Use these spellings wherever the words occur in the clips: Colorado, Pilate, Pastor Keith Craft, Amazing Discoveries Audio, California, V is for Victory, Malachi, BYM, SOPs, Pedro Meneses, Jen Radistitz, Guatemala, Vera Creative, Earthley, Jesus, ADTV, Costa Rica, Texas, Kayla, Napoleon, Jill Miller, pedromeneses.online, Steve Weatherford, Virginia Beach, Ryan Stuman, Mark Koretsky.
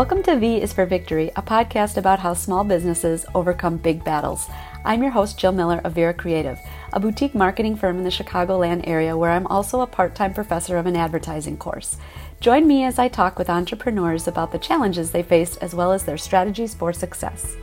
Welcome to V is for Victory, a podcast about how small businesses overcome big battles. I'm your host, Jill Miller of Vera Creative, a boutique marketing firm in the Chicagoland area where I'm also a part-time professor of an advertising course. Join me as I talk with entrepreneurs about the challenges they faced as well as their strategies for success.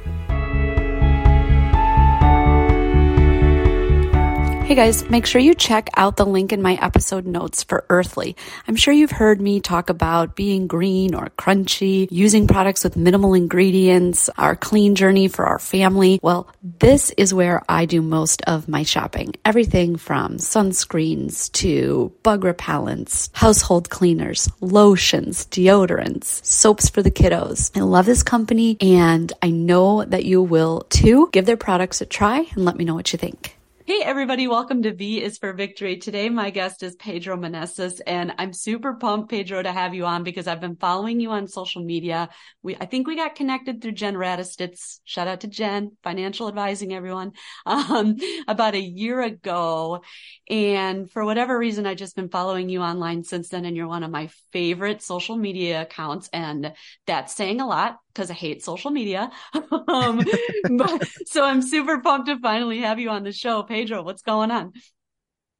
Hey guys, make sure you check out the link in my episode notes for Earthley. I'm sure you've heard me talk about being green or crunchy, using products with minimal ingredients, our clean journey for our family. Well, this is where I do most of my shopping. Everything from sunscreens to bug repellents, household cleaners, lotions, deodorants, soaps for the kiddos. I love this company and I know that you will too. Give their products a try and let me know what you think. Hey everybody, welcome to V is for Victory. Today my guest is Pedro Meneses, and I'm super pumped, Pedro, to have you on because I've been following you on social media. I think we got connected through Jen Radistitz. Shout out to Jen, financial advising everyone, about a year ago. And for whatever reason, I've just been following you online since then, and you're one of my favorite social media accounts, and that's saying a lot, because I hate social media. So I'm super pumped to finally have you on the show. Pedro, what's going on?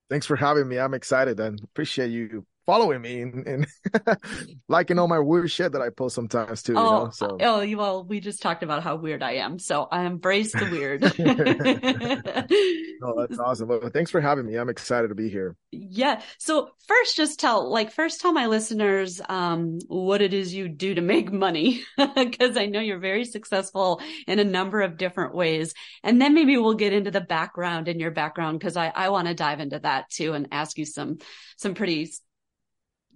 Thanks for having me. I'm excited and appreciate you following me and liking all my weird shit that I post sometimes too. Oh, you know? Well, we just talked about how weird I am. So I embrace the weird. No, that's awesome. Well, thanks for having me. I'm excited to be here. Yeah. So first, just tell my listeners what it is you do to make money, because I know you're very successful in a number of different ways. And then maybe we'll get into the background and your background, because I want to dive into that too and ask you some pretty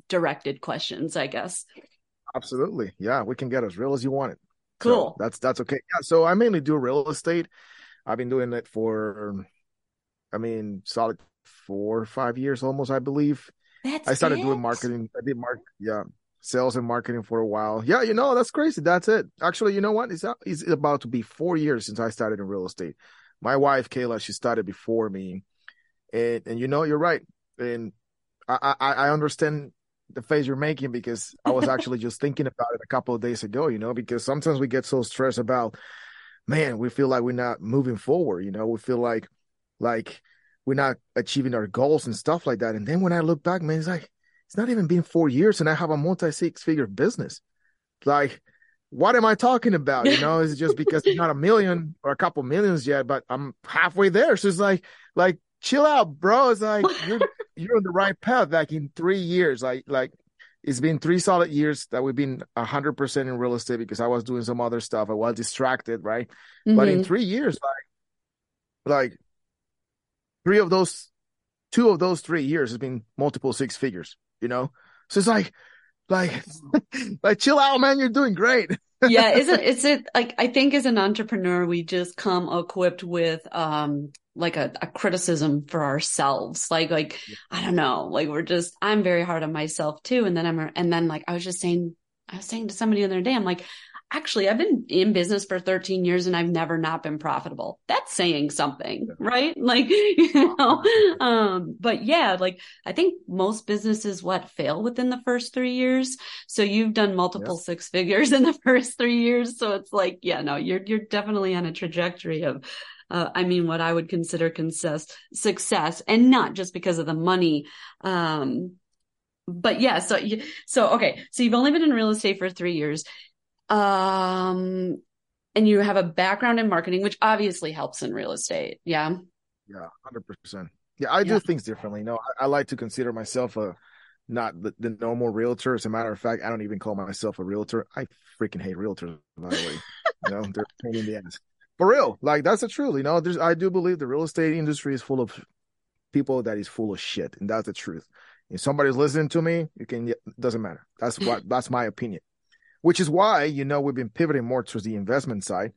directed questions, I guess. Absolutely. Yeah, we can get as real as you want it. Cool. So that's okay. Yeah. So I mainly do real estate. I've been doing it for, solid 4 or 5 years almost, I believe. Doing marketing. I did sales and marketing for a while. Yeah, that's crazy. That's it. Actually, you know what? It's about to be 4 years since I started in real estate. My wife, Kayla, she started before me. And you're right. And I understand the face you're making, because I was actually just thinking about it a couple of days ago, because sometimes we get so stressed about, man, we feel like we're not moving forward. We feel like we're not achieving our goals and stuff like that. And then when I look back, man, it's like, it's not even been 4 years and I have a multi-six-figure business. Like, what am I talking about? It's just because it's not a million or a couple millions yet, but I'm halfway there. So it's like, chill out, bro. It's like, you're on the right path. Like in 3 years, like it's been 3 solid years that we've been 100% in real estate, because I was doing some other stuff. I was distracted, right? Mm-hmm. But in 3 years, like 2 of those 3 years has been multiple six figures, So it's like chill out, man. You're doing great. Yeah, I think as an entrepreneur, we just come equipped with a criticism for ourselves. I don't know, I'm very hard on myself too. And then I was saying to somebody the other day, I'm like, actually, I've been in business for 13 years and I've never not been profitable. That's saying something, right? But yeah, I think most businesses, fail within the first 3 years. So you've done multiple six figures in the first 3 years. So it's you're definitely on a trajectory of, what I would consider success, and not just because of the money, but yeah. So, okay. So you've only been in real estate for 3 years. And you have a background in marketing, which obviously helps in real estate. Yeah. Yeah. 100%. Yeah. I do things differently. I like to consider myself not the normal realtor. As a matter of fact, I don't even call myself a realtor. I freaking hate realtors, by the way. They're a pain in the ass. For real. That's the truth. I do believe the real estate industry is full of people that is full of shit. And that's the truth. If somebody's listening to me, doesn't matter. That's my opinion. Which is why, we've been pivoting more to the investment side,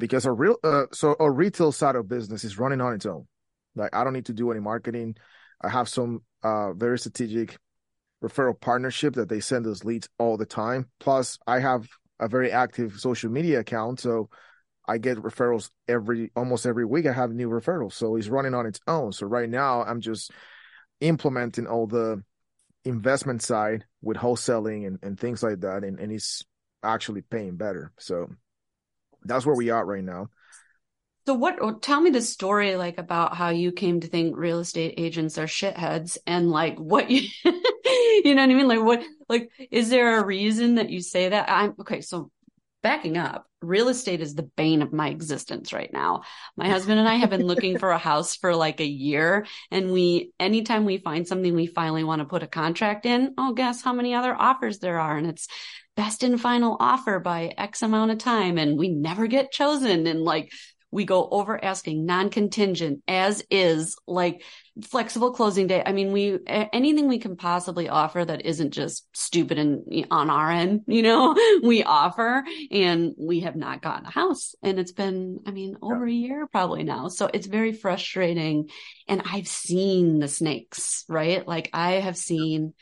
because our retail side of business is running on its own. I don't need to do any marketing. I have some very strategic referral partnership that they send us leads all the time. Plus, I have a very active social media account, so I get referrals almost every week. I have new referrals, so it's running on its own. So right now, I'm just implementing all the investment side with wholesaling and things like that. And it's actually paying better. So that's where we are right now. So what, tell me the story, like, about how you came to think real estate agents are shitheads, and like what, you know what I mean? Like what, like, is there a reason that you say that? Okay. So backing up, real estate is the bane of my existence right now. My husband and I have been looking for a house for like a year, and anytime we find something we finally want to put a contract in, oh, guess how many other offers there are. And it's best and final offer by X amount of time. And we never get chosen. And like, we go over asking, non-contingent, as is, like flexible closing day. I mean, anything we can possibly offer that isn't just stupid and on our end, you know, we offer, and we have not gotten a house. And it's been, I mean, over a year probably now. So it's very frustrating. And I've seen the snakes, right? Like I have seen,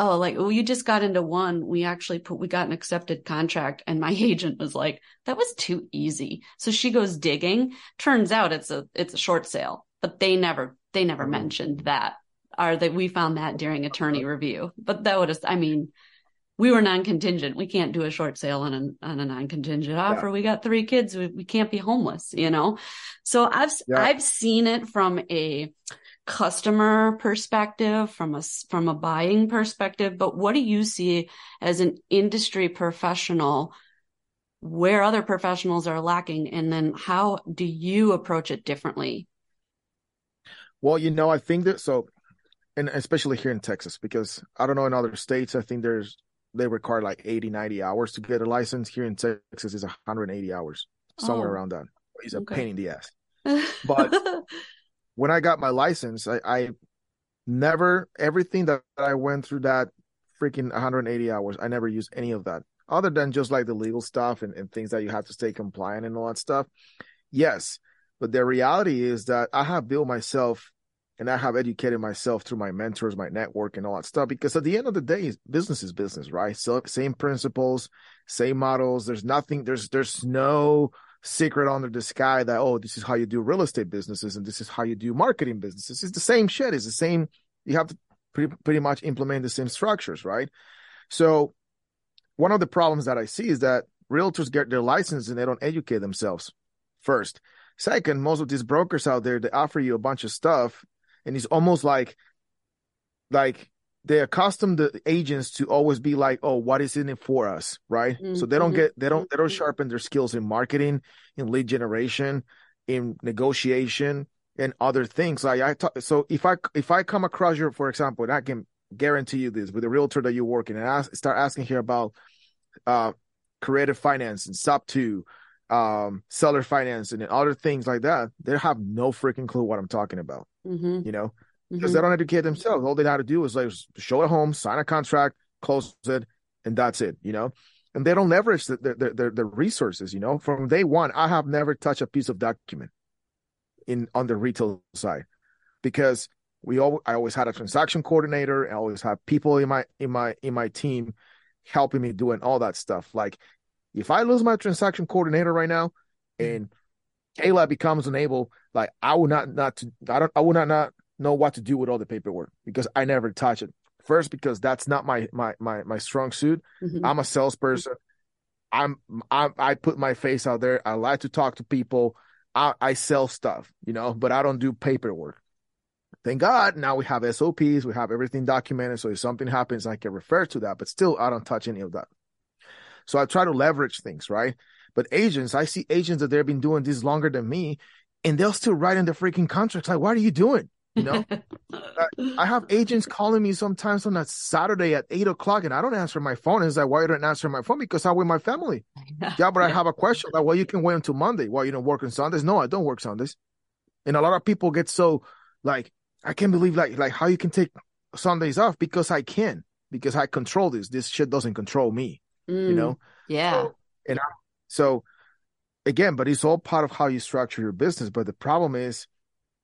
you just got into one. We got an accepted contract, and my agent was like, that was too easy. So she goes digging. Turns out it's a short sale, but they never mentioned that, or that we found that during attorney review. But that would have, I mean, we were non-contingent. We can't do a short sale on a non-contingent offer. Yeah. We got 3 kids. We can't be homeless, you know? So I've seen it from a customer perspective, from a buying perspective, but what do you see as an industry professional where other professionals are lacking? And then how do you approach it differently? Well, you know, I think that, so, and especially here in Texas, because I don't know, in other states, I think they require like 80, 90 hours to get a license. Here in Texas is 180 hours, somewhere around that. It's a pain in the ass. But when I got my license, everything that I went through, that freaking 180 hours, I never used any of that, other than just like the legal stuff and things that you have to stay compliant and all that stuff. Yes. But the reality is that I have built myself, and I have educated myself through my mentors, my network, and all that stuff. Because at the end of the day, business is business, right? So same principles, same models. There's nothing, there's no secret under the sky that, oh, this is how you do real estate businesses and this is how you do marketing businesses. It's the same shit. It's the same. You have to pretty much implement the same structures, right? So one of the problems that I see is that realtors get their license and they don't educate themselves first. Second, most of these brokers out there, they offer you a bunch of stuff, and it's almost like they accustom the agents to always be like, oh, what is in it for us, right? Mm-hmm. So they don't sharpen their skills in marketing, in lead generation, in negotiation, and other things. Like so if I come across you, for example, and I can guarantee you this, with a realtor that you're working, and start asking here about creative finance and sub 2, seller financing and other things like that, they have no freaking clue what I'm talking about, mm-hmm. you know? Because they don't educate themselves. All they know how to do is like show a home, sign a contract, close it, and that's it, you know. And they don't leverage the resources, you know. From day one, I have never touched a piece of document on the retail side, because I always had a transaction coordinator. I always had people in my team helping me doing all that stuff. Like if I lose my transaction coordinator right now, and Kayla becomes unable, like I would not know what to do with all the paperwork, because I never touch it first, because that's not my strong suit. Mm-hmm. I'm a salesperson. I put my face out there. I like to talk to people. I sell stuff, you know, but I don't do paperwork. Thank God. Now we have SOPs. We have everything documented. So if something happens, I can refer to that, but still I don't touch any of that. So I try to leverage things, right? But agents, I see agents that they've been doing this longer than me, and they'll still write in the freaking contracts. Like, what are you doing? You know, I have agents calling me sometimes on a Saturday at 8:00, and I don't answer my phone. It's like, why don't I answer my phone? Because I'm with my family. Yeah, but I have a question. Like, well, you can wait until Monday. Well, you don't work on Sundays? No, I don't work Sundays. And a lot of people get so like, I can't believe like how you can take Sundays off, because I can, because I control this. This shit doesn't control me, you know? Yeah. So again, but it's all part of how you structure your business. But the problem is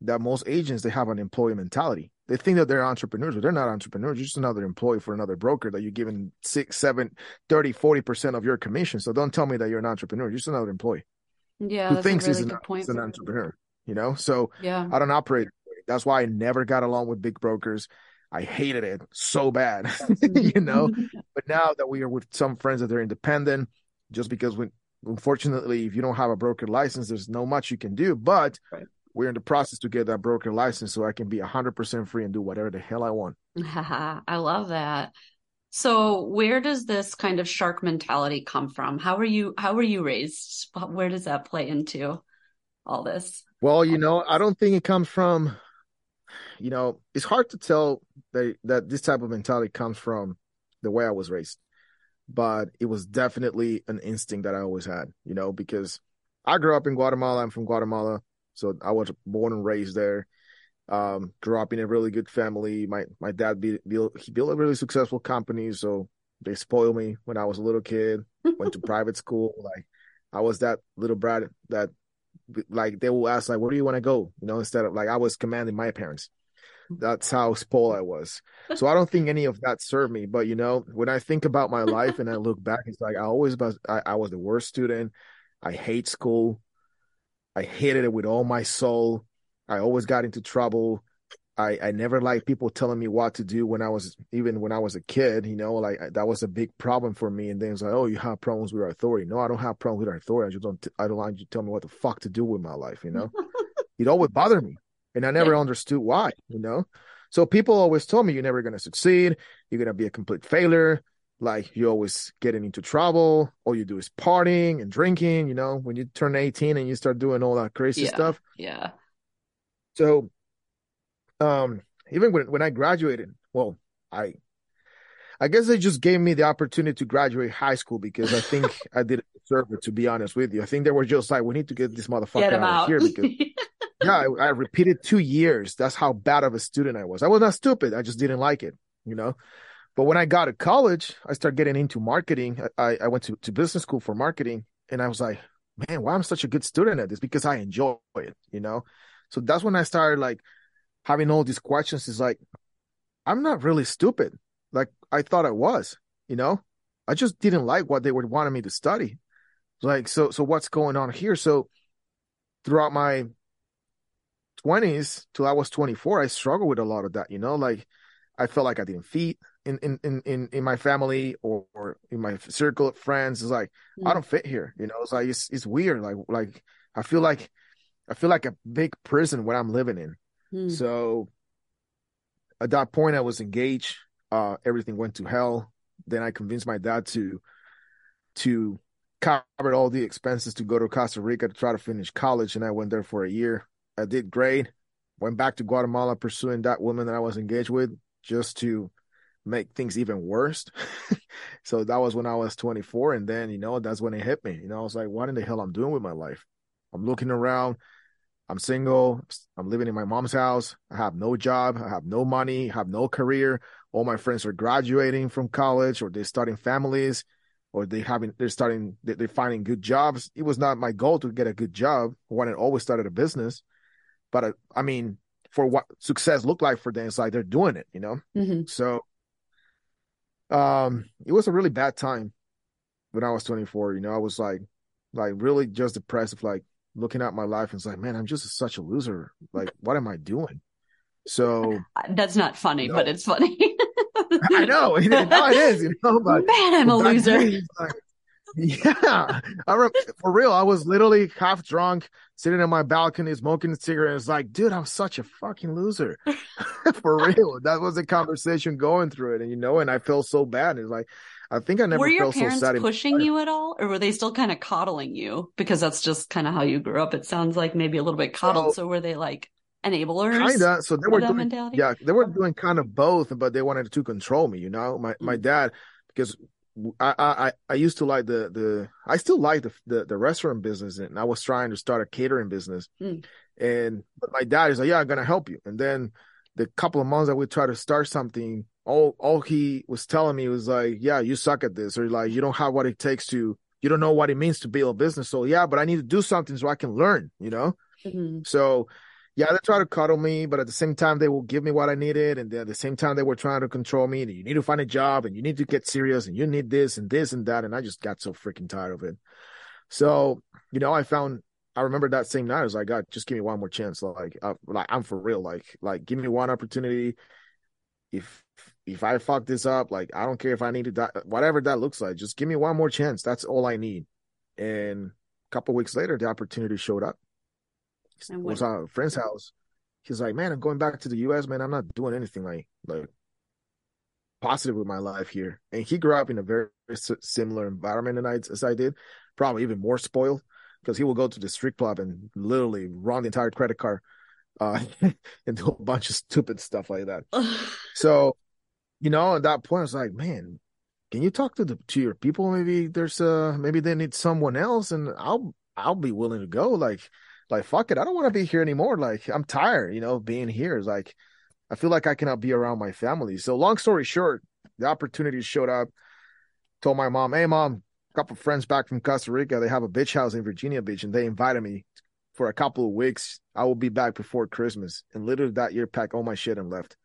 that most agents, they have an employee mentality. They think that they're entrepreneurs, but they're not entrepreneurs. You're just another employee for another broker that you're giving 6, 7, 30, 40% of your commission. So don't tell me that you're an entrepreneur. You're just another employee. Yeah, who thinks he's an entrepreneur, you know? So yeah. I don't operate. That's why I never got along with big brokers. I hated it so bad, you know, but now that we are with some friends that are independent, just because we, unfortunately, if you don't have a broker license, there's not much you can do, but right. We're in the process to get that broker license so I can be 100% free and do whatever the hell I want. I love that. So where does this kind of shark mentality come from? How were you raised? Where does that play into all this? Well, you know, I don't think it comes from, you know, it's hard to tell that this type of mentality comes from the way I was raised, but it was definitely an instinct that I always had, you know, because I grew up in Guatemala. I'm from Guatemala. So I was born and raised there. Grew up in a really good family. My dad built a really successful company, so they spoiled me when I was a little kid. Went to private school. Like I was that little brat that, like, they will ask, like, where do you want to go? You know, instead of, like, I was commanding my parents. That's how spoiled I was. So I don't think any of that served me. But you know, when I think about my life and I look back, it's like I was the worst student. I hate school. I hated it with all my soul. I always got into trouble. I never liked people telling me what to do when I was a kid, you know, like that was a big problem for me. And then it's like, oh, you have problems with authority. No, I don't have problems with authority. I don't like you to tell me what the fuck to do with my life, you know. It always bothered me. And I never understood why, you know. So people always told me you're never going to succeed. You're going to be a complete failure. Like you're always getting into trouble. All you do is partying and drinking, you know, when you turn 18 and you start doing all that crazy stuff. Yeah. So even when I graduated, well, I guess they just gave me the opportunity to graduate high school because I think I didn't deserve it, to be honest with you. I think they were just like, we need to get this motherfucker out of here because I repeated 2 years. That's how bad of a student I was. I was not stupid. I just didn't like it, you know. But when I got to college, I started getting into marketing. I went to business school for marketing, and I was like, man, why am I such a good student at this? Because I enjoy it, you know. So that's when I started like having all these questions. It's like, I'm not really stupid. Like I thought I was, you know, I just didn't like what they were wanting me to study. Like, so what's going on here? So throughout my 20s till I was 24, I struggled with a lot of that, you know, like I felt like I didn't fit in my family or in my circle of friends. It's like, I don't fit here. You know, it's like, it's weird. Like I feel like a big prison when I'm living in. So at that point I was engaged. Everything went to hell. Then I convinced my dad to cover all the expenses to go to Costa Rica to try to finish college. And I went there for a year. I did great. Went back to Guatemala pursuing that woman that I was engaged with just to make things even worse. So that was when I was 24. And then, you know, that's when it hit me. You know, I was like, what in the hell I'm doing with my life? I'm looking around. I'm single. I'm living in my mom's house. I have no job. I have no money. I have no career. All my friends are graduating from college, or they're starting families, or they're finding good jobs. It was not my goal to get a good job. I wanted always started a business, but I mean, for what success looked like for them, it's like they're doing it, you know. So, it was a really bad time when I was 24. You know, I was like really just depressed, like looking at my life and it's like, man, I'm just such a loser. Like, what am I doing? So that's not funny, you know, but it's funny. I know. No, it is, you know, but man, I'm a loser. For real. I was literally half drunk, sitting on my balcony, smoking cigarettes. Like, dude, I'm such a fucking loser. For real. That was the conversation going through it. And, you know, and I felt so bad. It's like, I think I never felt so sad. Were your parents pushing you at all? Or were they still kind of coddling you? Because that's just kind of how you grew up. It sounds like maybe a little bit coddled. So were they like enablers? Kind of. So they were doing kind of both, but they wanted to control me, you know, my dad, because I used to like I still like the restaurant business, and I was trying to start a catering business. But my dad is like, yeah, I'm going to help you. And then the couple of months that we try to start something, all he was telling me was like, yeah, you suck at this, or like, you don't have what it takes to, you don't know what it means to build a business. So yeah, but I need to do something so I can learn, you know? So yeah, they try to cuddle me, but at the same time, they will give me what I needed. And then at the same time, they were trying to control me. And you need to find a job, and you need to get serious, and you need this and this and that. And I just got so freaking tired of it. So, you know, I remember that same night, I was like, God, just give me one more chance. Like, I'm for real. Like, give me one opportunity. if I fuck this up, like, I don't care if I need to die, whatever that looks like, just give me one more chance. That's all I need. And a couple of weeks later, the opportunity showed up. It was at a friend's house. He's like, man, I'm going back to the U.S., man. I'm not doing anything like positive with my life here. And he grew up in a very similar environment as I did, probably even more spoiled, because he will go to the strip club and literally run the entire credit card and do a bunch of stupid stuff like that. So, you know, at that point, I was like, man, can you talk to your people? Maybe maybe they need someone else, and I'll be willing to go. Like, fuck it. I don't want to be here anymore. Like, I'm tired, you know, of being here. It's like, I feel like I cannot be around my family. So long story short, the opportunity showed up. Told my mom, hey, mom, a couple of friends back from Costa Rica, they have a beach house in Virginia Beach, and they invited me for a couple of weeks. I will be back before Christmas. And literally that year, packed all my shit and left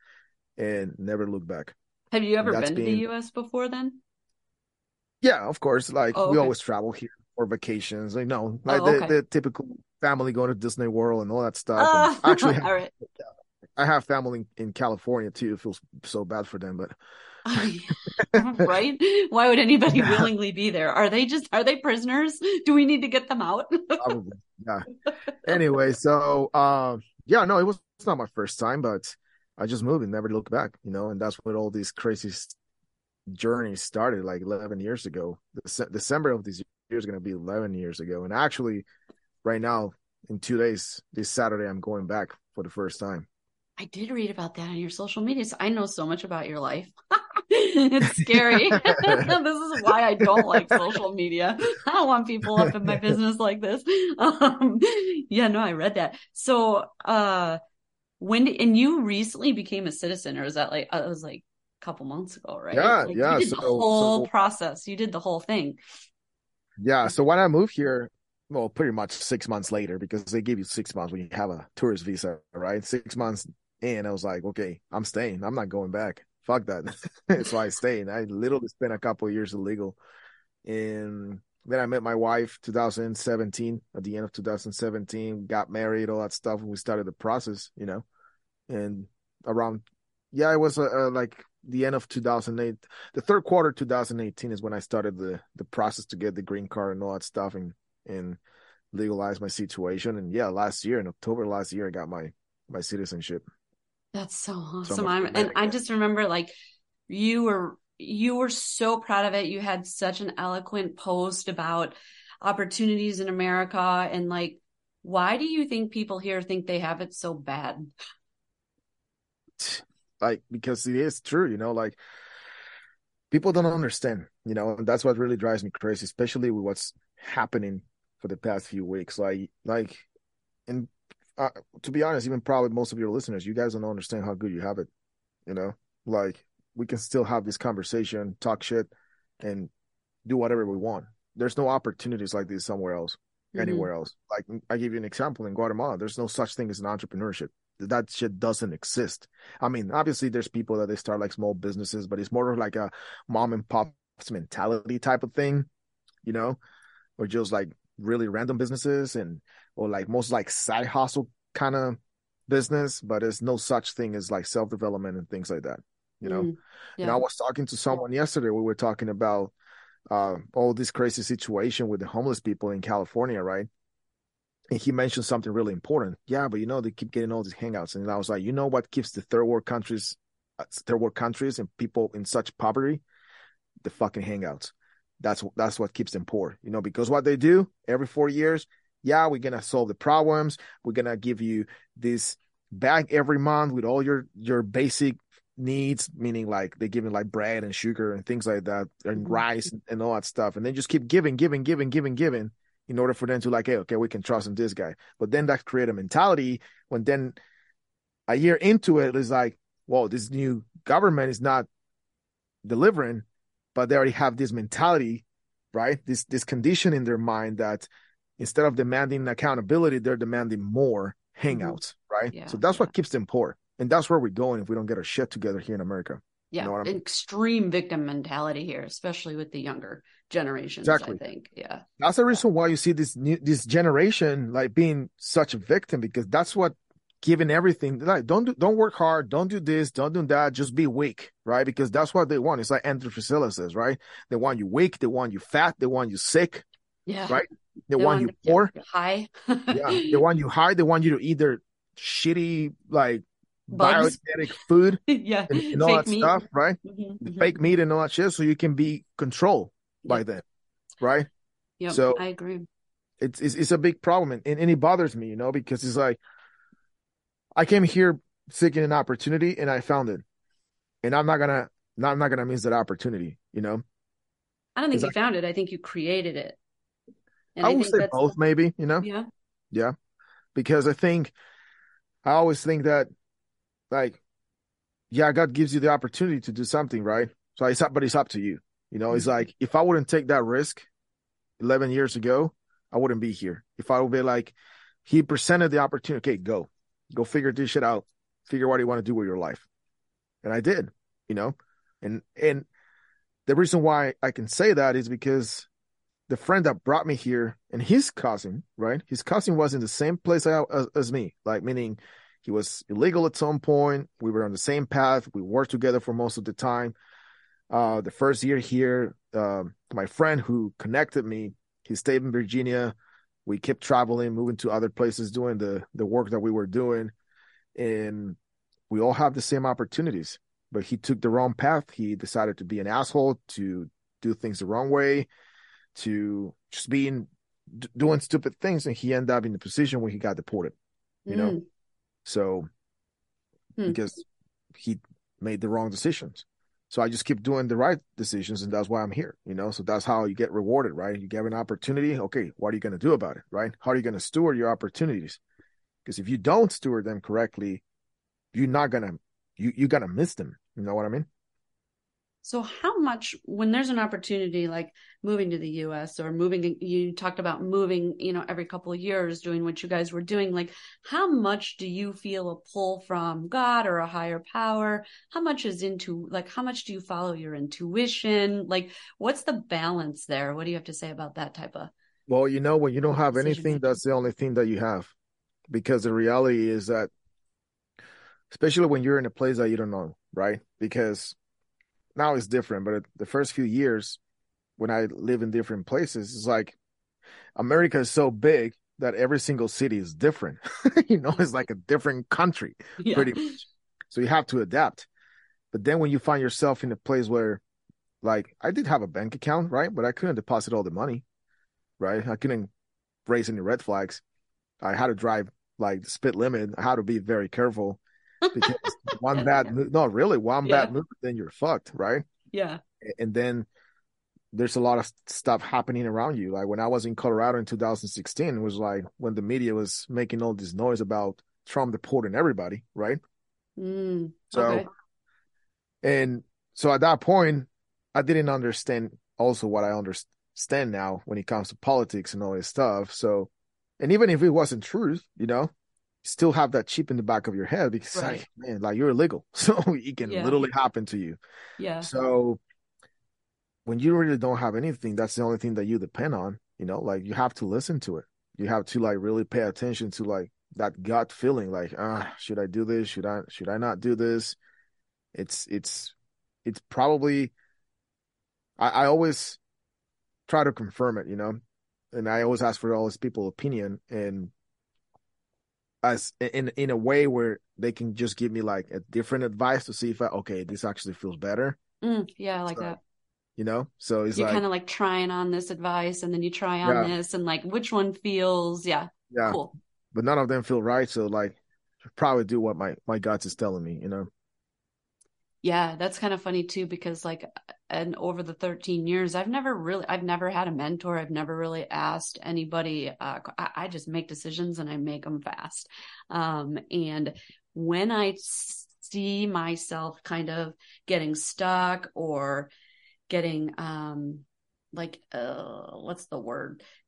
and never looked back. Have you ever been to the U.S. before then? Yeah, of course. Like, we always travel here for vacations. Like, no, like the typical family going to Disney World and all that stuff. Actually, right. I have family in California too. It feels so bad for them, but right? Why would anybody willingly be there? Are they prisoners? Do we need to get them out? Probably, yeah. Anyway, so it was not my first time, but I just moved and never looked back, you know. And that's when all these crazy journeys started, like 11 years ago. December of this year is going to be 11 years ago, and actually. Right now, in 2 days, this Saturday, I'm going back for the first time. I did read about that on your social media. So I know so much about your life. It's scary. This is why I don't like social media. I don't want people up in my business like this. I read that. So and you recently became a citizen, or is that like, it was like a couple months ago, right? Yeah, like, yeah. You did the whole process. You did the whole thing. Yeah. So when I moved here, well, pretty much 6 months later, because they give you 6 months when you have a tourist visa, right? 6 months in, I was like, okay, I'm staying. I'm not going back. Fuck that. So I stayed. I literally spent a couple of years illegal. And then I met my wife 2017, at the end of 2017, got married, all that stuff. And we started the process, you know, and around, it was like the end of 2008. The third quarter 2018 is when I started the process to get the green card and all that stuff. And legalize my situation. And last year, in October last year, I got my citizenship. That's so awesome. So I just remember, like, you were so proud of it. You had such an eloquent post about opportunities in America. And like, why do you think people here think they have it so bad? Like, because it is true, you know, like, people don't understand, you know, and that's what really drives me crazy, especially with what's happening for the past few weeks. And to be honest, even probably most of your listeners, you guys don't understand how good you have it, you know. Like, we can still have this conversation, talk shit, and do whatever we want. There's no opportunities like this somewhere else, anywhere else. Like, I give you an example. In Guatemala, there's no such thing as an entrepreneurship. That shit doesn't exist. I mean, obviously there's people that they start like small businesses, but it's more like a mom and pop's mentality type of thing, you know, or just like really random businesses or like most like side hustle kind of business, but there's no such thing as like self-development and things like that, you know? Yeah. And I was talking to someone yesterday, we were talking about all this crazy situation with the homeless people in California, right? And he mentioned something really important. Yeah, but you know, they keep getting all these hangouts. And I was like, you know what keeps the third world countries and people in such poverty? The fucking hangouts. That's what keeps them poor, you know, because what they do every 4 years, we're going to solve the problems. We're going to give you this bag every month with all your basic needs, meaning like they're giving like bread and sugar and things like that and rice and all that stuff. And they just keep giving in order for them to like, hey, okay, we can trust in this guy. But then that create a mentality when then a year into it is like, whoa, this new government is not delivering. But they already have this mentality, right? This condition in their mind that instead of demanding accountability, they're demanding more hangouts, right? Yeah, so that's what keeps them poor. And that's where we're going if we don't get our shit together here in America. Yeah, you know what I mean? Extreme victim mentality here, especially with the younger generations, exactly. I think. Yeah. That's the reason why you see this generation like being such a victim, because that's what giving everything. Like, don't work hard. Don't do this. Don't do that. Just be weak, right? Because that's what they want. It's like anthropophilicist, right? They want you weak. They want you fat. They want you sick. Yeah. Right. They want you poor. High. Yeah. They want you high. They want you to eat their shitty, like, biogenetic food. Yeah. And all fake that meat. Stuff, right? Mm-hmm. The fake meat and all that shit. So you can be controlled by them. Right. Yeah. So I agree. It's a big problem. And it bothers me, you know, because it's like, I came here seeking an opportunity and I found it, and I'm not gonna miss that opportunity, you know. I don't think you found it. I think you created it. And I would say both, maybe, you know. Yeah. Yeah, because I always think that, like, yeah, God gives you the opportunity to do something, right? So it's up to you, you know. Mm-hmm. It's like, if I wouldn't take that risk 11 years ago, I wouldn't be here. If I would be like, he presented the opportunity, okay, go figure this shit out, figure what you want to do with your life. And I did, you know, and the reason why I can say that is because the friend that brought me here and his cousin, right? His cousin was in the same place as me, like, meaning he was illegal at some point. We were on the same path. We worked together for most of the time. The first year here, my friend who connected me, he stayed in Virginia. We kept traveling, moving to other places, doing the work that we were doing. And we all have the same opportunities, but he took the wrong path. He decided to be an asshole, to do things the wrong way, to just doing stupid things. And he ended up in the position where he got deported, you know? So because he made the wrong decisions. So I just keep doing the right decisions, and that's why I'm here, you know? So that's how you get rewarded, right? You get an opportunity. Okay, what are you going to do about it, right? How are you going to steward your opportunities? Because if you don't steward them correctly, you're going to miss them. You know what I mean? So how much, when there's an opportunity like moving to the U.S. or moving, you talked about moving, you know, every couple of years doing what you guys were doing, like, how much do you feel a pull from God or a higher power? How much is how much do you follow your intuition? Like, what's the balance there? What do you have to say about that type of? Well, you know, when you don't have anything, that's the only thing that you have, because the reality is that, especially when you're in a place that you don't know, right? Because now it's different, but the first few years when I live in different places, it's like America is so big that every single city is different. You know, it's like a different country, pretty much. So you have to adapt. But then when you find yourself in a place where, like, I did have a bank account, right? But I couldn't deposit all the money, right? I couldn't raise any red flags. I had to drive like the speed limit. I had to be very careful. Because one bad move, then you're fucked, right? Yeah. And then there's a lot of stuff happening around you. Like when I was in Colorado in 2016, it was like when the media was making all this noise about Trump deporting everybody, right? So at that point, I didn't understand also what I understand now when it comes to politics and all this stuff. So, and even if it wasn't truth, you know, still have that chip in the back of your head, because right. You're illegal, so it can literally happen to you. Yeah. So when you really don't have anything, that's the only thing that you depend on, you know, like you have to listen to it. You have to like really pay attention to like that gut feeling, like, should I do this? Should I not do this? It's probably, I always try to confirm it, you know, and I always ask for all these people's opinion, and as in a way where they can just give me like a different advice to see if this actually feels better. Yeah, I like so, that. You know, so it's you're like, kind of like trying on this advice, and then you try on this, and like which one feels cool. But none of them feel right, so like probably do what my guts is telling me, you know. Yeah, that's kind of funny too, because like, and over the 13 years, I've never had a mentor. I've never really asked anybody. I just make decisions and I make them fast. And when I see myself kind of getting stuck or getting,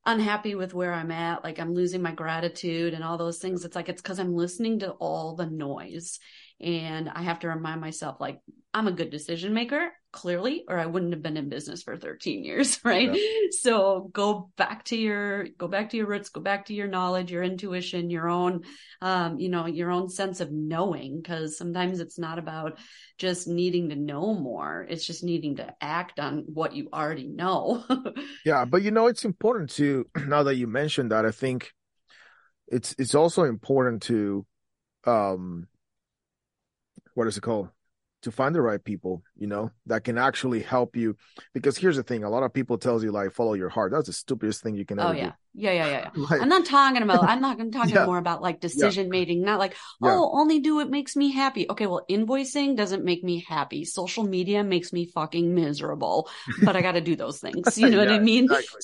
unhappy with where I'm at, like I'm losing my gratitude and all those things, it's like, it's because I'm listening to all the noise. And I have to remind myself, like, I'm a good decision maker. clearly, or I wouldn't have been in business for 13 years, right? Yeah. So go back to your roots, go back to your knowledge, your intuition, your own, your own sense of knowing, because sometimes it's not about just needing to know more. It's just needing to act on what you already know. Yeah. But it's important to, now that you mentioned that, I think it's also important to, what is it called? To find the right people, that can actually help you. Because here's the thing, a lot of people tells you follow your heart. That's the stupidest thing you can ever do. Yeah. I'm talking more about decision making, not only do what makes me happy. Okay, well, invoicing doesn't make me happy. Social media makes me fucking miserable, but I got to do those things. You know what I mean? Exactly.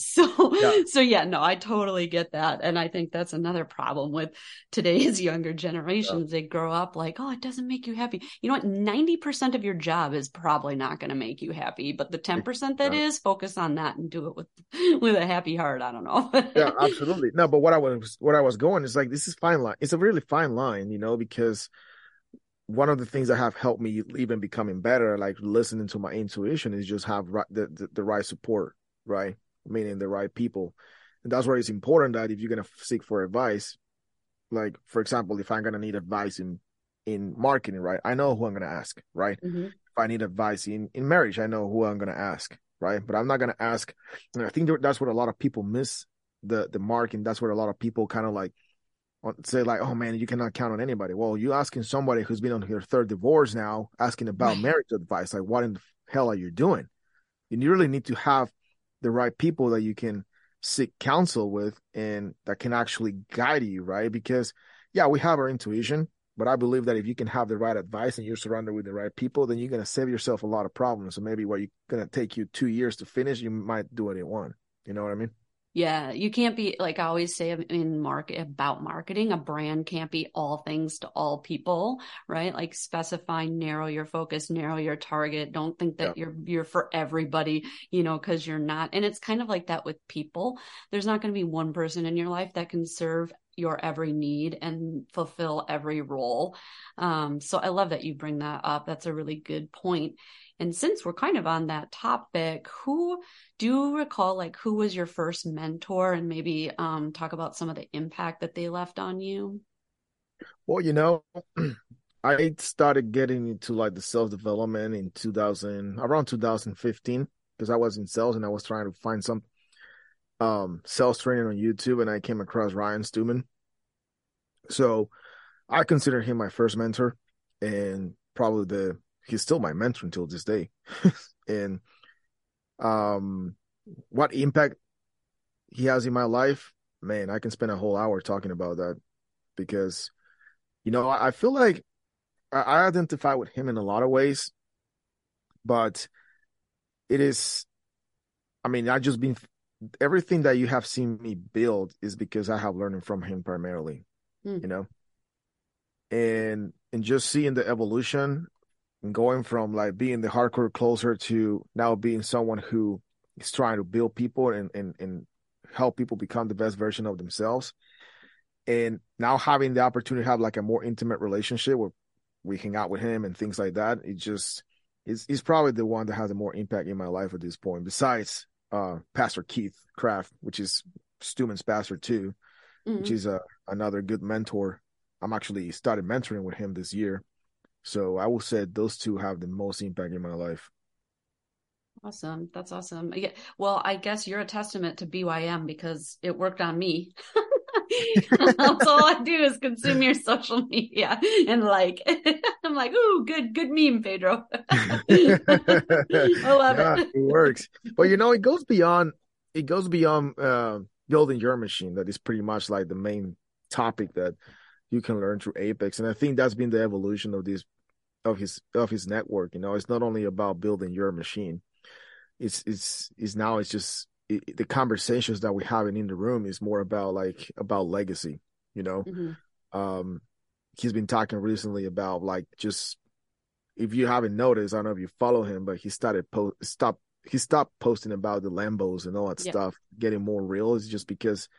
So I totally get that. And I think that's another problem with today's younger generations. Yeah. They grow up it doesn't make you happy. You know what? 90% of your job is probably not going to make you happy, but the 10% that is, focus on that and do it with a happy heart. I don't know. Yeah, absolutely. No, but what I was going is this is fine line. It's a really fine line, because one of the things that have helped me even becoming better, listening to my intuition, is just have the right support, right? Meaning the right people. And that's why it's important that if you're going to seek for advice, for example, if I'm going to need advice in marketing, right? I know who I'm going to ask, right? Mm-hmm. If I need advice in marriage, I know who I'm going to ask, right? But I'm not going to ask. And I think that's what a lot of people miss the mark, and that's where a lot of people kind of say oh man, you cannot count on anybody. Well, you asking somebody who's been on her third divorce now, asking about marriage advice, what in the hell are you doing? And you really need to have the right people that you can seek counsel with and that can actually guide you, right? Because we have our intuition, but I believe that if you can have the right advice and you're surrounded with the right people, then you're going to save yourself a lot of problems. So maybe what you're going to take you 2 years to finish, you might do it in one. You know what I mean? Yeah, you can't be, I always say about marketing, a brand can't be all things to all people, right? Specify, narrow your focus, narrow your target. Don't think that you're for everybody, because you're not. And it's kind of like that with people. There's not going to be one person in your life that can serve your every need and fulfill every role. So I love that you bring that up. That's a really good point. And since we're kind of on that topic, do you recall who was your first mentor, and maybe talk about some of the impact that they left on you? Well, I started getting into the self-development in around 2015, because I was in sales and I was trying to find some sales training on YouTube, and I came across Ryan Stuman. So I consider him my first mentor, and probably he's still my mentor until this day. And what impact he has in my life, man, I can spend a whole hour talking about that, because, I feel like I identify with him in a lot of ways, but I've just been, everything that you have seen me build is because I have learned from him primarily, and just seeing the evolution. And going from being the hardcore closer to now being someone who is trying to build people and help people become the best version of themselves. And now having the opportunity to have a more intimate relationship where we hang out with him and things like that. He's probably the one that has a more impact in my life at this point, besides Pastor Keith Craft, which is Stuman's pastor too, which is another good mentor. I'm actually started mentoring with him this year. So I will say those two have the most impact in my life. Awesome. That's awesome. Yeah. Well, I guess you're a testament to BYM, because it worked on me. That's all I do is consume your social media and I'm ooh, good meme, Pedro. I love it. It works. But it goes beyond building your machine. That is pretty much the main topic that you can learn through Apex. And I think that's been the evolution of his network. It's not only about building your machine. It's just the conversations that we're having in the room is more about legacy, Mm-hmm. He's been talking recently about just, if you haven't noticed, I don't know if you follow him, but he stopped posting about the Lambos and all that stuff, getting more real. It's just because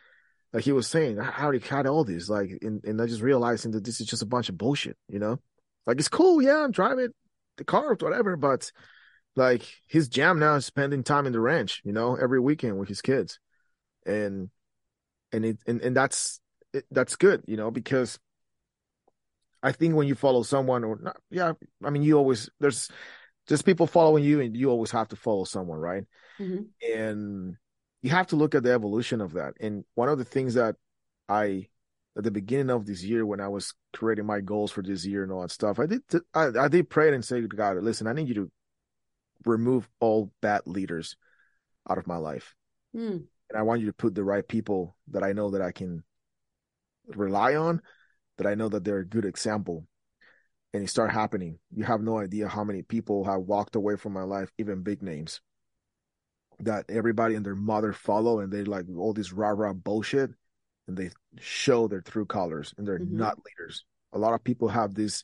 he was saying, I already had all this, and I just realizing that this is just a bunch of bullshit, it's cool, I'm driving the car, whatever, but Like, his jam now is spending time in the ranch, you know, every weekend with his kids. And that's good, you know, because I think when you follow someone or not, yeah, I mean, you always, there's just people following you, and you always have to follow someone, right? Mm-hmm. And you have to look at the evolution of that. And one of the things that at the beginning of this year, when I was creating my goals for this year and all that stuff, I did pray and say to God, listen, I need you to remove all bad leaders out of my life. Mm. And I want you to put the right people that I know that I can rely on, that I know that they're a good example. And it started happening. You have no idea how many people have walked away from my life, even big names that everybody and their mother follow, and they like all this rah-rah bullshit, and they show their true colors, and they're mm-hmm. not leaders. A lot of people have this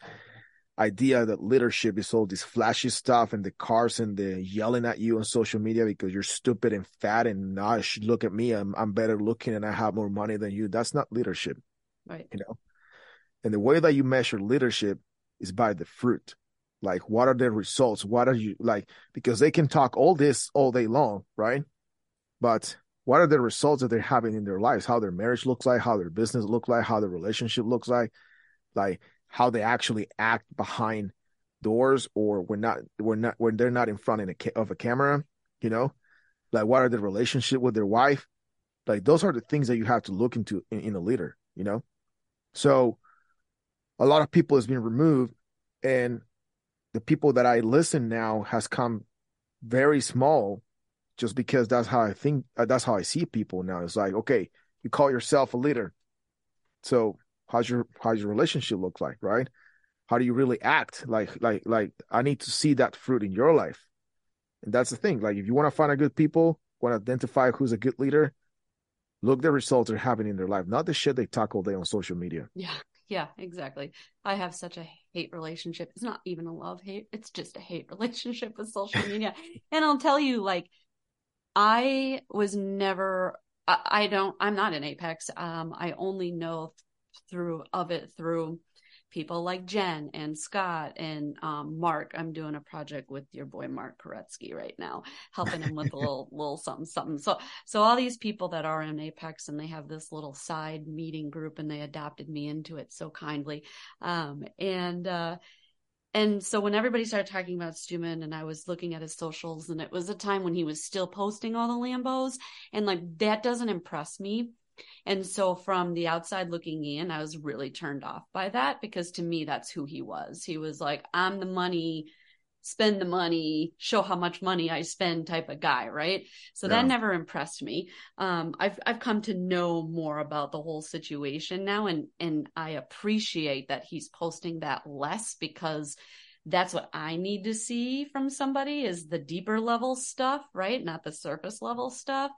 idea that leadership is all this flashy stuff and the cars and the yelling at you on social media because you're stupid and fat and should look at me, I'm better looking and I have more money than you. That's not leadership, right? You know, and the way that you measure leadership is by the fruit. Like, what are their results? What are you like? Because they can talk all this all day long, right? But what are the results that they're having in their lives? How their marriage looks like, how their business looks like, how their relationship looks like how they actually act behind doors, or when they're not in front of a camera, you know, like what are the relationship with their wife? Like, those are the things that you have to look into in a leader, you know? So a lot of people has been removed, and the people that I listen now has come very small, just because that's how I think, that's how I see people now. It's like, okay, you call yourself a leader. So how's your relationship look like, right? How do you really act? Like I need to see that fruit in your life. And that's the thing. Like, if you want to find a good people, want to identify who's a good leader, look the results they're having in their life, not the shit they talk all day on social media. Yeah, exactly. I have such a hate relationship. It's not even a love hate. It's just a hate relationship with social media. And I'll tell you, like, I was never, I'm not in Apex. I only know through people like Jen and Scott and Mark. I'm doing a project with your boy Mark Koretsky right now, helping him with a little something something. So all these people that are in Apex, and they have this little side meeting group, and they adopted me into it so kindly. And so when everybody started talking about Stuman, and I was looking at his socials, and it was a time when he was still posting all the Lambos, and like, that doesn't impress me. And so from the outside looking in, I was really turned off by that, because to me, that's who he was. He was like, I'm the money, spend the money, show how much money I spend type of guy. Right. So that never impressed me. I've come to know more about the whole situation now. And I appreciate that he's posting that less, because that's what I need to see from somebody, is the deeper level stuff, right? Not the surface level stuff.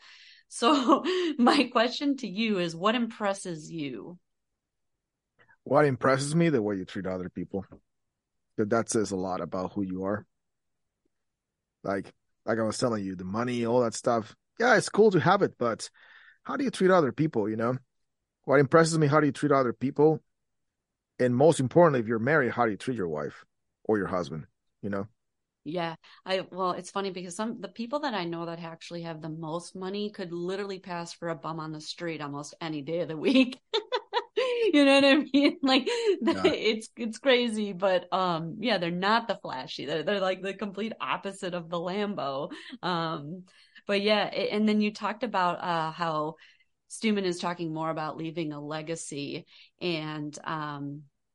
So my question to you is, what impresses you? What impresses me? The way you treat other people. That says a lot about who you are. Like I was telling you, the money, all that stuff. Yeah, it's cool to have it, but how do you treat other people, you know? What impresses me, how do you treat other people? And most importantly, if you're married, how do you treat your wife or your husband, you know? Yeah. Well, it's funny, because the people that I know that actually have the most money could literally pass for a bum on the street almost any day of the week. You know what I mean? Like, it's crazy, but yeah, they're not the flashy. They're like the complete opposite of the Lambo. But yeah, and then you talked about how Stuman is talking more about leaving a legacy, and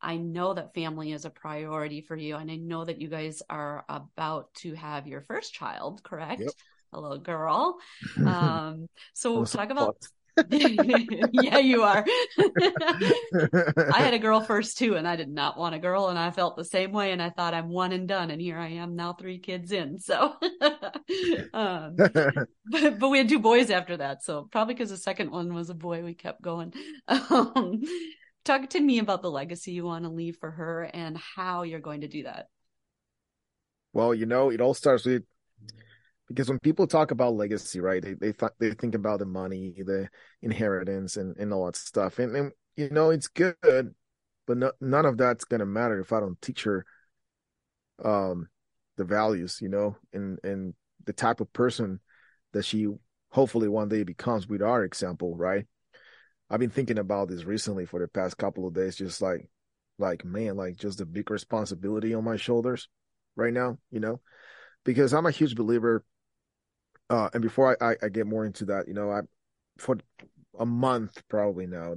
I know that family is a priority for you, and I know that you guys are about to have your first child, correct? Yep. A little girl. So talk about... Yeah, you are. I had a girl first too, and I did not want a girl, and I felt the same way, and I thought, I'm one and done, and here I am now, 3 kids in. So but we had 2 boys after that, so probably because the second one was a boy, we kept going. Talk to me about the legacy you want to leave for her and how you're going to do that. Well, you know, it all starts with, because when people talk about legacy, right, they think about the money, the inheritance, and all that stuff. And you know, it's good, but none of that's going to matter if I don't teach her the values, you know, and the type of person that she hopefully one day becomes with our example, right? I've been thinking about this recently for the past couple of days, just like, man, like just a big responsibility on my shoulders right now, you know, because I'm a huge believer. And before I get more into that, you know, for a month probably now,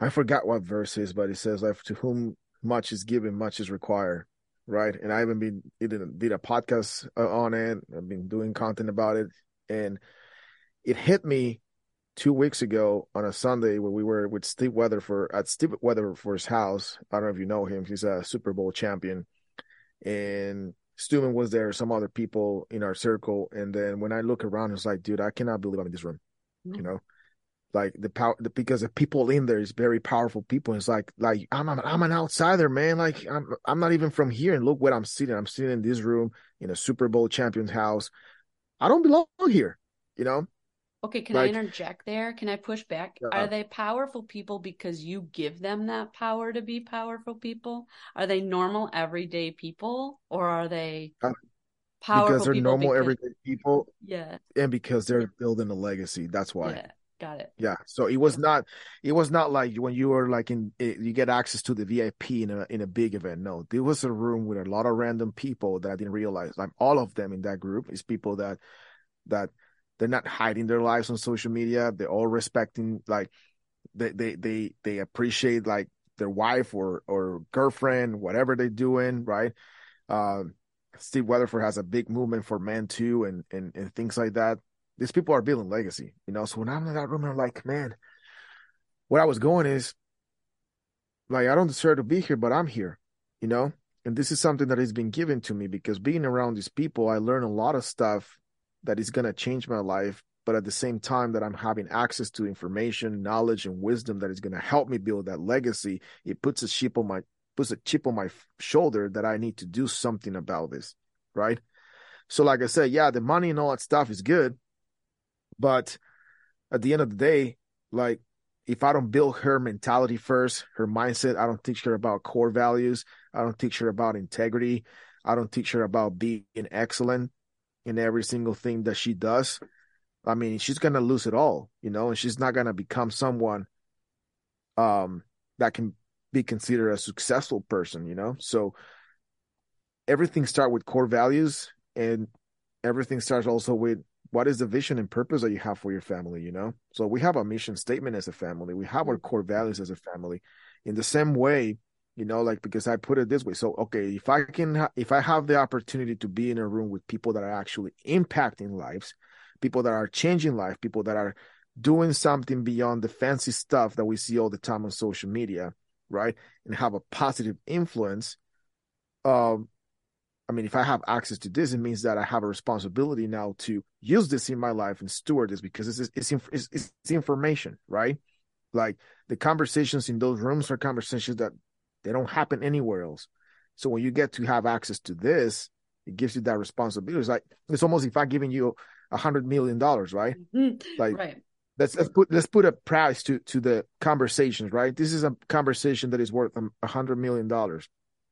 I forgot what verse is, but it says, like, to whom much is given, much is required, right? And I haven't did a podcast on it. I've been doing content about it. And it hit me 2 weeks ago on a Sunday when we were with Steve Weatherford at Steve Weatherford's house. I don't know if you know him. He's a Super Bowl champion. And Stuman was there, some other people in our circle. And then when I look around, it's like, dude, I cannot believe I'm in this room, you know? Like the power, because the people in there is very powerful people. It's like I'm an outsider, man. Like I'm not even from here, and look where I'm sitting. I'm sitting in this room in a Super Bowl champion's house. I don't belong here, you know. Okay, can I interject there? Can I push back? Are they powerful people because you give them that power to be powerful people? Are they normal everyday people, or are they powerful? Because they're normal everyday people. Yeah, and because they're building a legacy. That's why. Yeah. Got it. Yeah. So it was not like when you were like you get access to the VIP in a big event. No, there was a room with a lot of random people that I didn't realize. Like all of them in that group is people that they're not hiding their lives on social media. They're all respecting, like they appreciate like their wife or girlfriend, whatever they're doing. Right. Steve Weatherford has a big movement for men too, and things like that. These people are building legacy, you know? So when I'm in that room, I'm like, man, where I was going is like, I don't deserve to be here, but I'm here, you know? And this is something that has been given to me because being around these people, I learn a lot of stuff that is going to change my life. But at the same time that I'm having access to information, knowledge, and wisdom that is going to help me build that legacy, it puts a chip on my shoulder that I need to do something about this, right? So like I said, yeah, the money and all that stuff is good. But at the end of the day, like if I don't build her mentality first, her mindset, I don't teach her about core values. I don't teach her about integrity. I don't teach her about being excellent in every single thing that she does. I mean, she's going to lose it all, you know, and she's not going to become someone that can be considered a successful person, you know. So everything starts with core values, and everything starts also with what is the vision and purpose that you have for your family, you know? So we have a mission statement as a family. We have our core values as a family. In the same way, you know, like, because I put it this way. So, okay, if I have the opportunity to be in a room with people that are actually impacting lives, people that are changing life, people that are doing something beyond the fancy stuff that we see all the time on social media, right? And have a positive influence. I mean, if I have access to this, it means that I have a responsibility now to use this in my life and steward this, because it's information, right? Like the conversations in those rooms are conversations that they don't happen anywhere else. So when you get to have access to this, it gives you that responsibility. It's like, it's almost if I'm giving you $100 million, right? Mm-hmm. Like, right. Let's put a price to the conversations, right? This is a conversation that is worth $100 million.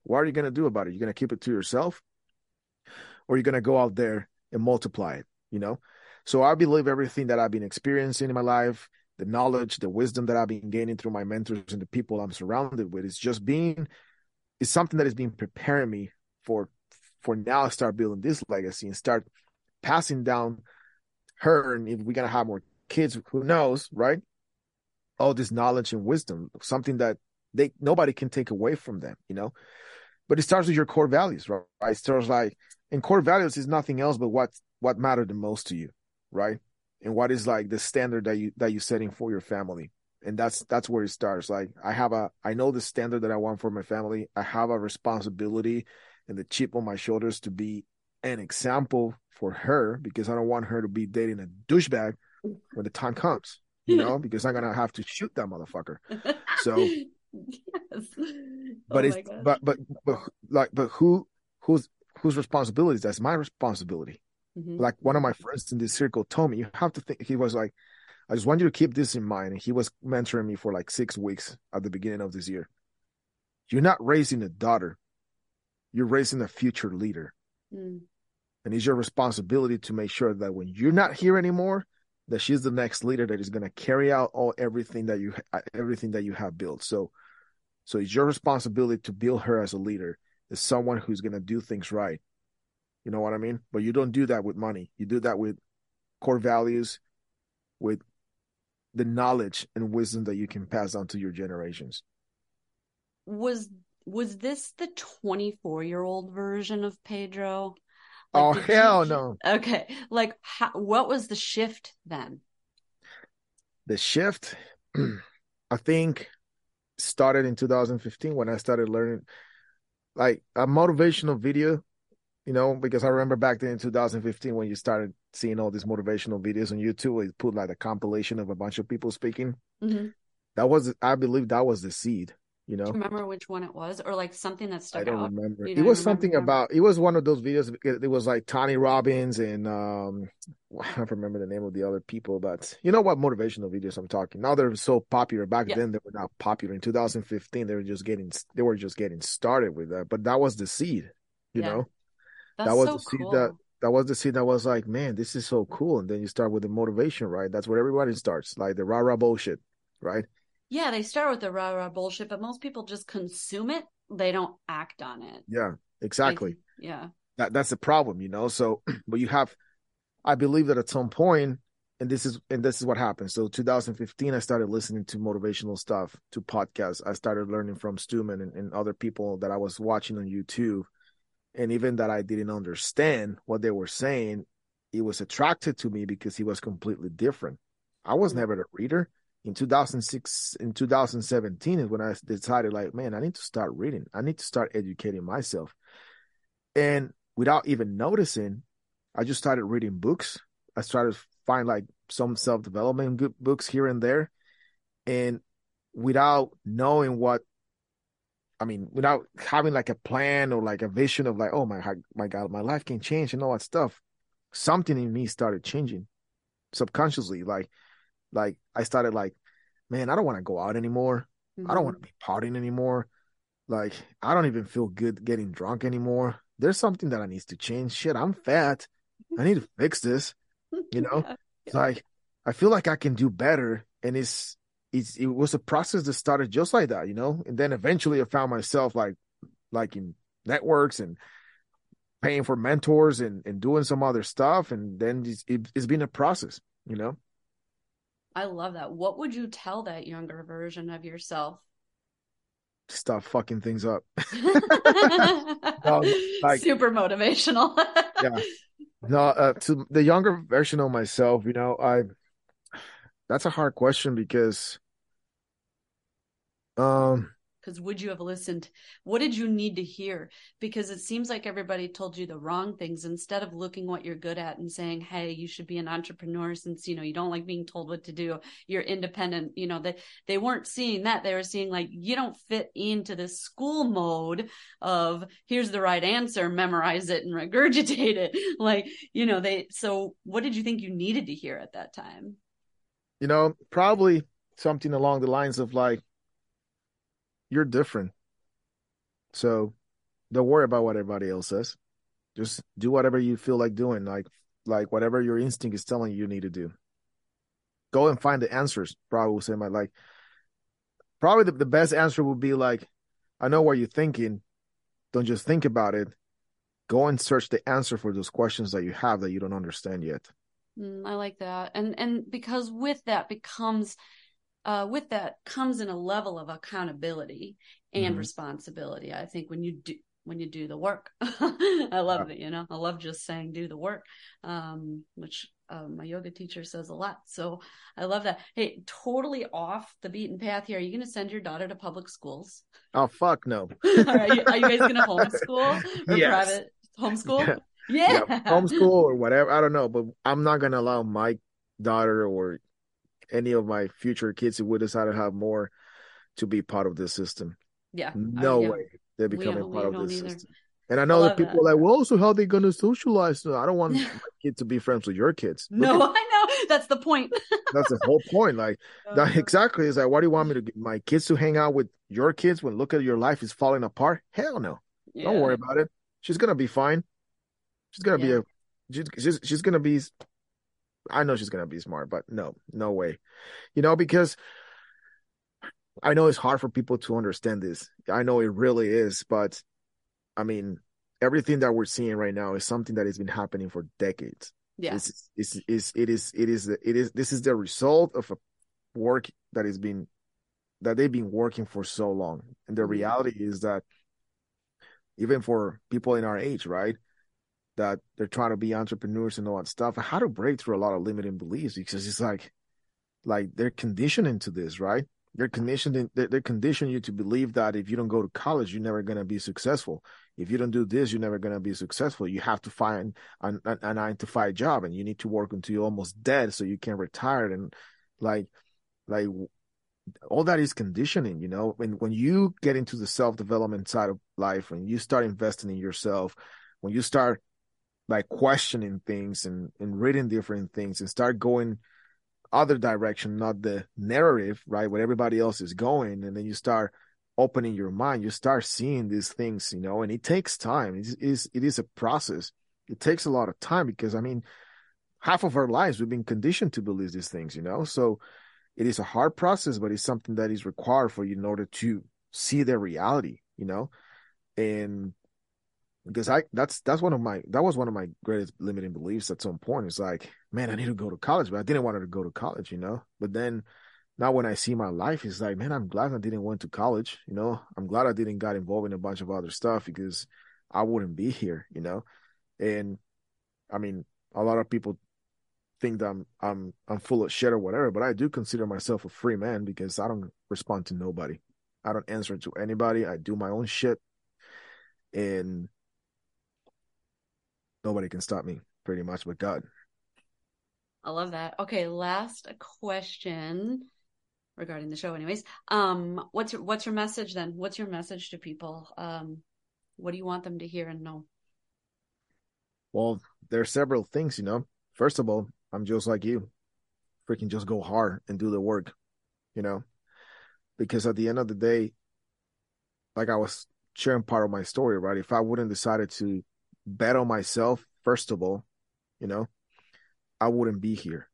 What are you going to do about it? You're going to keep it to yourself, or you're going to go out there and multiply it, you know? So I believe everything that I've been experiencing in my life, the knowledge, the wisdom that I've been gaining through my mentors and the people I'm surrounded with, is something that has been preparing me for now start building this legacy and start passing down her. And if we're going to have more kids, who knows, right? All this knowledge and wisdom, something that nobody can take away from them, you know. But it starts with your core values, right? It starts like, and core values is nothing else but what mattered the most to you, right? And what is like the standard that you're setting for your family. And that's where it starts. Like I know the standard that I want for my family. I have a responsibility and the chip on my shoulders to be an example for her, because I don't want her to be dating a douchebag when the time comes, you know, because I'm gonna have to shoot that motherfucker. So. Yes. But whose responsibility is that? It's my responsibility. Mm-hmm. Like one of my friends in this circle told me, you have to think. He was like, I just want you to keep this in mind. And he was mentoring me for like 6 weeks at the beginning of this year. You're not raising a daughter You're raising a future leader. Mm. And it's your responsibility to make sure that when you're not here anymore, that she's the next leader that is going to carry out everything that you have built. So it's your responsibility to build her as a leader, as someone who's going to do things right. You know what I mean? But you don't do that with money. You do that with core values, with the knowledge and wisdom that you can pass on to your generations. Was this the 24-year-old version of Pedro? Like, oh, hell no. Okay. Like, what was the shift then? The shift, I think, started in 2015 when I started learning, like, a motivational video, you know, because I remember back then in 2015 when you started seeing all these motivational videos on YouTube, it put like a compilation of a bunch of people speaking. Mm-hmm. I believe that was the seed. You know, do you remember which one it was, or like something that stuck out? I don't remember. It was something about, it was one of those videos. It was like Tony Robbins and I don't remember the name of the other people, but you know what motivational videos I'm talking. Now they're so popular. Back then they were not popular. In 2015, they were just getting started with that. But that was the seed, you know. That was the seed that was like, man, this is so cool. And then you start with the motivation, right? That's where everybody starts, like the rah-rah bullshit, right? Yeah, they start with the rah-rah bullshit, but most people just consume it. They don't act on it. Yeah, exactly. That's the problem, you know? So, but you have, I believe that at some point, and this is what happened. So 2015, I started listening to motivational stuff, to podcasts. I started learning from Stuman and other people that I was watching on YouTube. And even that I didn't understand what they were saying, it was attracted to me because he was completely different. I was never a reader. In 2017 is when I decided, like, man, I need to start reading. I need to start educating myself. And without even noticing, I just started reading books. I started to find like some self-development good books here and there. And without knowing without having like a plan or like a vision of like, oh my God, my life can change and all that stuff, something in me started changing subconsciously. Like I started like, man, I don't want to go out anymore. Mm-hmm. I don't want to be partying anymore. Like, I don't even feel good getting drunk anymore. There's something that I need to change. Shit, I'm fat. I need to fix this. You know, It's like, I feel like I can do better. And it was a process that started just like that, you know? And then eventually I found myself like in networks and paying for mentors and doing some other stuff. And then it's been a process, you know? I love that. What would you tell that younger version of yourself? Stop fucking things up. No, like, super motivational. Yeah. No, to the younger version of myself, you know, that's a hard question because. Because would you have listened? What did you need to hear? Because it seems like everybody told you the wrong things instead of looking what you're good at and saying, hey, you should be an entrepreneur since, you know, you don't like being told what to do. You're independent. You know, they weren't seeing that. They were seeing like, you don't fit into this school mode of here's the right answer, memorize it and regurgitate it. Like, you know, so what did you think you needed to hear at that time? You know, probably something along the lines of like, you're different. So don't worry about what everybody else says. Just do whatever you feel like doing, like whatever your instinct is telling you need to do. Go and find the answers. Probably will say my like. Probably the best answer would be like, I know what you're thinking. Don't just think about it. Go and search the answer for those questions that you have that you don't understand yet. I like that. And because with that comes in a level of accountability and responsibility. I think when you do the work, I love it. You know, I love just saying do the work, which my yoga teacher says a lot. So I love that. Hey, totally off the beaten path here. Are you going to send your daughter to public schools? Oh, fuck no. All right, are you guys going to homeschool or private homeschool? Yeah. Homeschool or whatever. I don't know, but I'm not going to allow my daughter or any of my future kids who would decide to have more to be part of this system. Yeah. No way they're becoming part of this system. And I know that people are like, well, also, how are they going to socialize? No, I don't want my kid to be friends with your kids. I know. That's the point. That's the whole point. Like, that exactly. It's like, why do you want me to get my kids to hang out with your kids when look at your life is falling apart? Hell no. Yeah. Don't worry about it. She's going to be fine. She's going to she's going to be, I know she's going to be smart, but no way. You know, because I know it's hard for people to understand this. I know it really is, but I mean, everything that we're seeing right now is something that has been happening for decades. Yeah. This is the result of a work that has been, that they've been working for so long. And the reality is that even for people in our age, right, that they're trying to be entrepreneurs and all that stuff, how to break through a lot of limiting beliefs, because it's like they're conditioning to this, right? They're conditioning you to believe that if you don't go to college, you're never going to be successful. If you don't do this, you're never going to be successful. You have to find a 9-to-5 job, and you need to work until you're almost dead so you can retire. And like all that is conditioning, you know. And when you get into the self-development side of life, when you start investing in yourself, when you start like questioning things and reading different things and start going other direction, not the narrative, right, what everybody else is going, and then you start opening your mind, you start seeing these things, you know. And it takes time. It is a process. It takes a lot of time, because I mean, half of our lives we've been conditioned to believe these things, you know. So it is a hard process, but it's something that is required for you in order to see the reality, you know. And because that was one of my greatest limiting beliefs at some point. It's like, man, I need to go to college, but I didn't want to go to college, you know. But then now when I see my life, it's like, man, I'm glad I didn't went to college, you know. I'm glad I didn't got involved in a bunch of other stuff, because I wouldn't be here, you know. And I mean, a lot of people think that I'm full of shit or whatever, but I do consider myself a free man, because I don't respond to nobody. I don't answer to anybody. I do my own shit. And nobody can stop me, pretty much, but God. I love that. Okay, last question regarding the show anyways. What's your message then? What's your message to people? What do you want them to hear and know? Well, there are several things, you know. First of all, I'm just like you. Freaking just go hard and do the work, you know. Because at the end of the day, like I was sharing part of my story, right? If I wouldn't decided to bet on myself, first of all, you know, I wouldn't be here.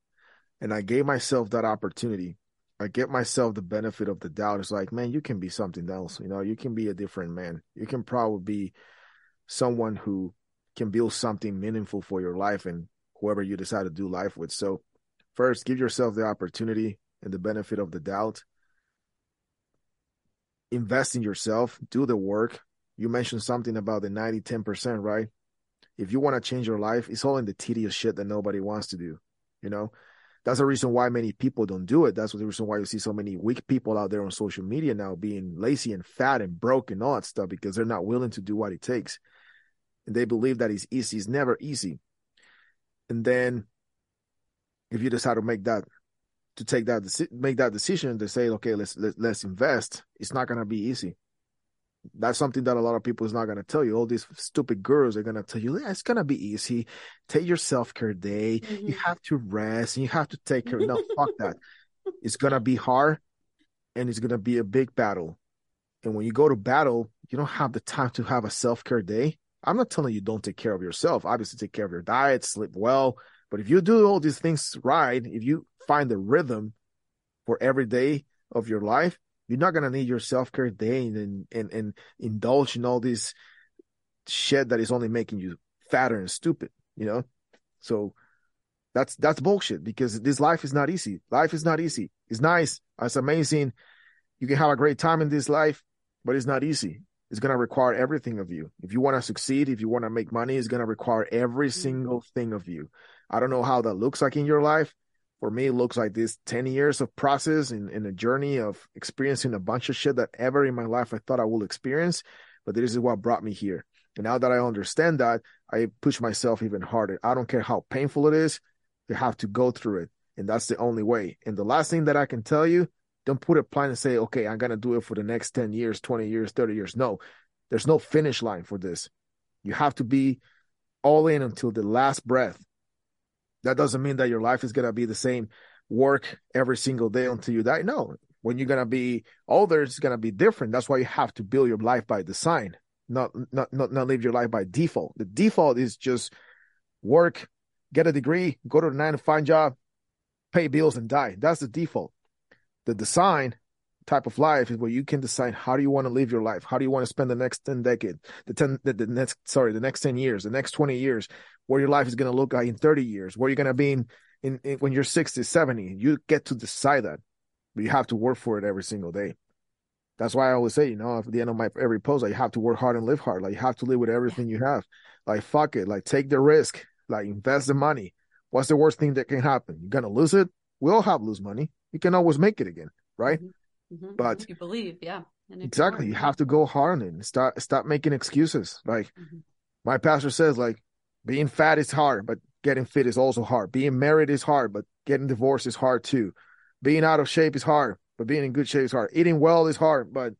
And I gave myself that opportunity. I gave myself the benefit of the doubt. It's like, man, you can be something else. You know, you can be a different man. You can probably be someone who can build something meaningful for your life and whoever you decide to do life with. So first, give yourself the opportunity and the benefit of the doubt. Invest in yourself. Do the work. You mentioned something about the 90-10%, right? If you want to change your life, it's all in the tedious shit that nobody wants to do, you know? That's the reason why many people don't do it. That's the reason why you see so many weak people out there on social media now being lazy and fat and broke and all that stuff, because they're not willing to do what it takes. And they believe that it's easy. It's never easy. And then if you decide to make that decision to say, okay, let's invest, it's not going to be easy. That's something that a lot of people is not going to tell you. All these stupid gurus are going to tell you, it's going to be easy. Take your self-care day. Mm-hmm. You have to rest and you have to take care. No, fuck that. It's going to be hard and it's going to be a big battle. And when you go to battle, you don't have the time to have a self-care day. I'm not telling you don't take care of yourself. Obviously, take care of your diet, sleep well. But if you do all these things right, if you find the rhythm for every day of your life, you're not gonna need your self-care day and indulge in all this shit that is only making you fatter and stupid, you know? So that's bullshit, because this life is not easy. Life is not easy. It's nice, it's amazing. You can have a great time in this life, but it's not easy. It's gonna require everything of you. If you wanna succeed, if you wanna make money, it's gonna require every single thing of you. I don't know how that looks like in your life. For me, it looks like this 10 years of process in a journey of experiencing a bunch of shit that ever in my life I thought I will experience, but this is what brought me here. And now that I understand that, I push myself even harder. I don't care how painful it is, you have to go through it. And that's the only way. And the last thing that I can tell you, don't put a plan and say, okay, I'm going to do it for the next 10 years, 20 years, 30 years. No, there's no finish line for this. You have to be all in until the last breath. That doesn't mean that your life is going to be the same work every single day until you die. No, when you're going to be older, it's going to be different. That's why you have to build your life by design. not live your life by default. The default is just work, get a degree, go to the 9-to-5 job, pay bills, and die. That's the default. The design type of life is where you can decide how do you want to live your life, how do you want to spend the next 10 decades, the next 10 years, the next 20 years, where your life is going to look like in 30 years, where you're going to be in when you're 60, 70. You get to decide that, but you have to work for it every single day. That's why I always say, at the end of my every post, you have to work hard and live hard. You have to live with everything you have. Fuck it. Take the risk. Invest the money. What's the worst thing that can happen? You're going to lose it? We all have lose money. You can always make it again, right? Mm-hmm. But if you believe, yeah. And exactly. You have to go hard and stop making excuses. My pastor says, being fat is hard, but getting fit is also hard. Being married is hard, but getting divorced is hard too. Being out of shape is hard, but being in good shape is hard. Eating well is hard, but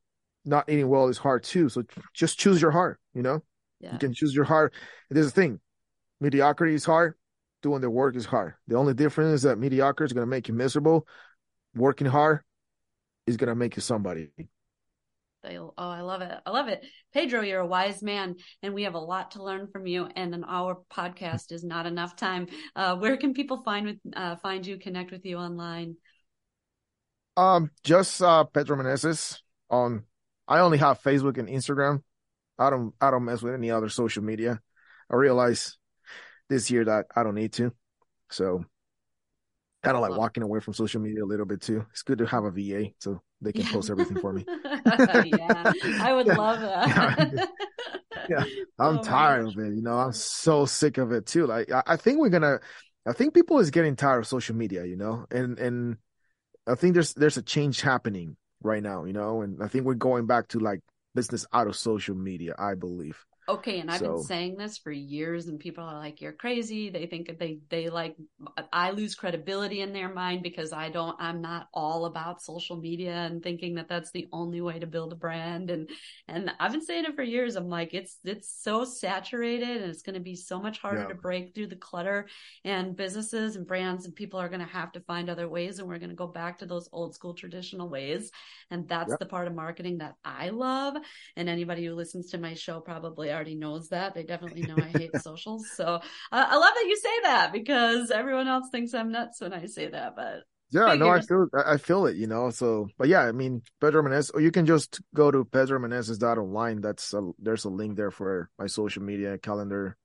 not eating well is hard too. So just choose your heart, Yeah. You can choose your heart. And there's a thing. Mediocrity is hard. Doing the work is hard. The only difference is that mediocre is going to make you miserable. Working hard is going to make you somebody. Oh, I love it. I love it. Pedro, you're a wise man, and we have a lot to learn from you, and an hour podcast is not enough time. Where can people find you, connect with you online? Just Pedro Meneses on. I only have Facebook and Instagram. I don't mess with any other social media. I realize this year that I don't need to, so kind of walking away from social media a little bit too. It's good to have a VA so they can post everything for me. Yeah, I would love that. Yeah, I'm tired of it. I'm so sick of it too. I think people is getting tired of social media. And I think there's a change happening right now, and I think we're going back to business out of social media, I believe. Okay. And I've been saying this for years, and people are like, you're crazy. They think I lose credibility in their mind because I'm not all about social media and thinking that that's the only way to build a brand. And I've been saying it for years. I'm like, it's so saturated, and it's going to be so much harder to break through the clutter, and businesses and brands and people are going to have to find other ways. And we're going to go back to those old school traditional ways. And that's the part of marketing that I love. And anybody who listens to my show probably already knows that. They definitely know I hate socials. So I love that you say that, because everyone else thinks I'm nuts when I say that. But I feel it, So, but yeah, I mean, Pedro Meneses, or you can just go to pedromeneses.online. There's a link there for my social media, calendar,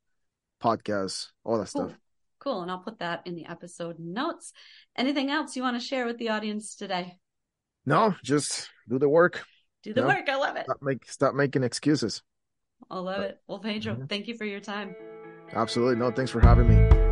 podcast, all that stuff. Cool, and I'll put that in the episode notes. Anything else you want to share with the audience today? No, just do the work. Do the work. I love it. Stop making excuses. I love it. Well, Pedro, thank you for your time. Absolutely. No, thanks for having me.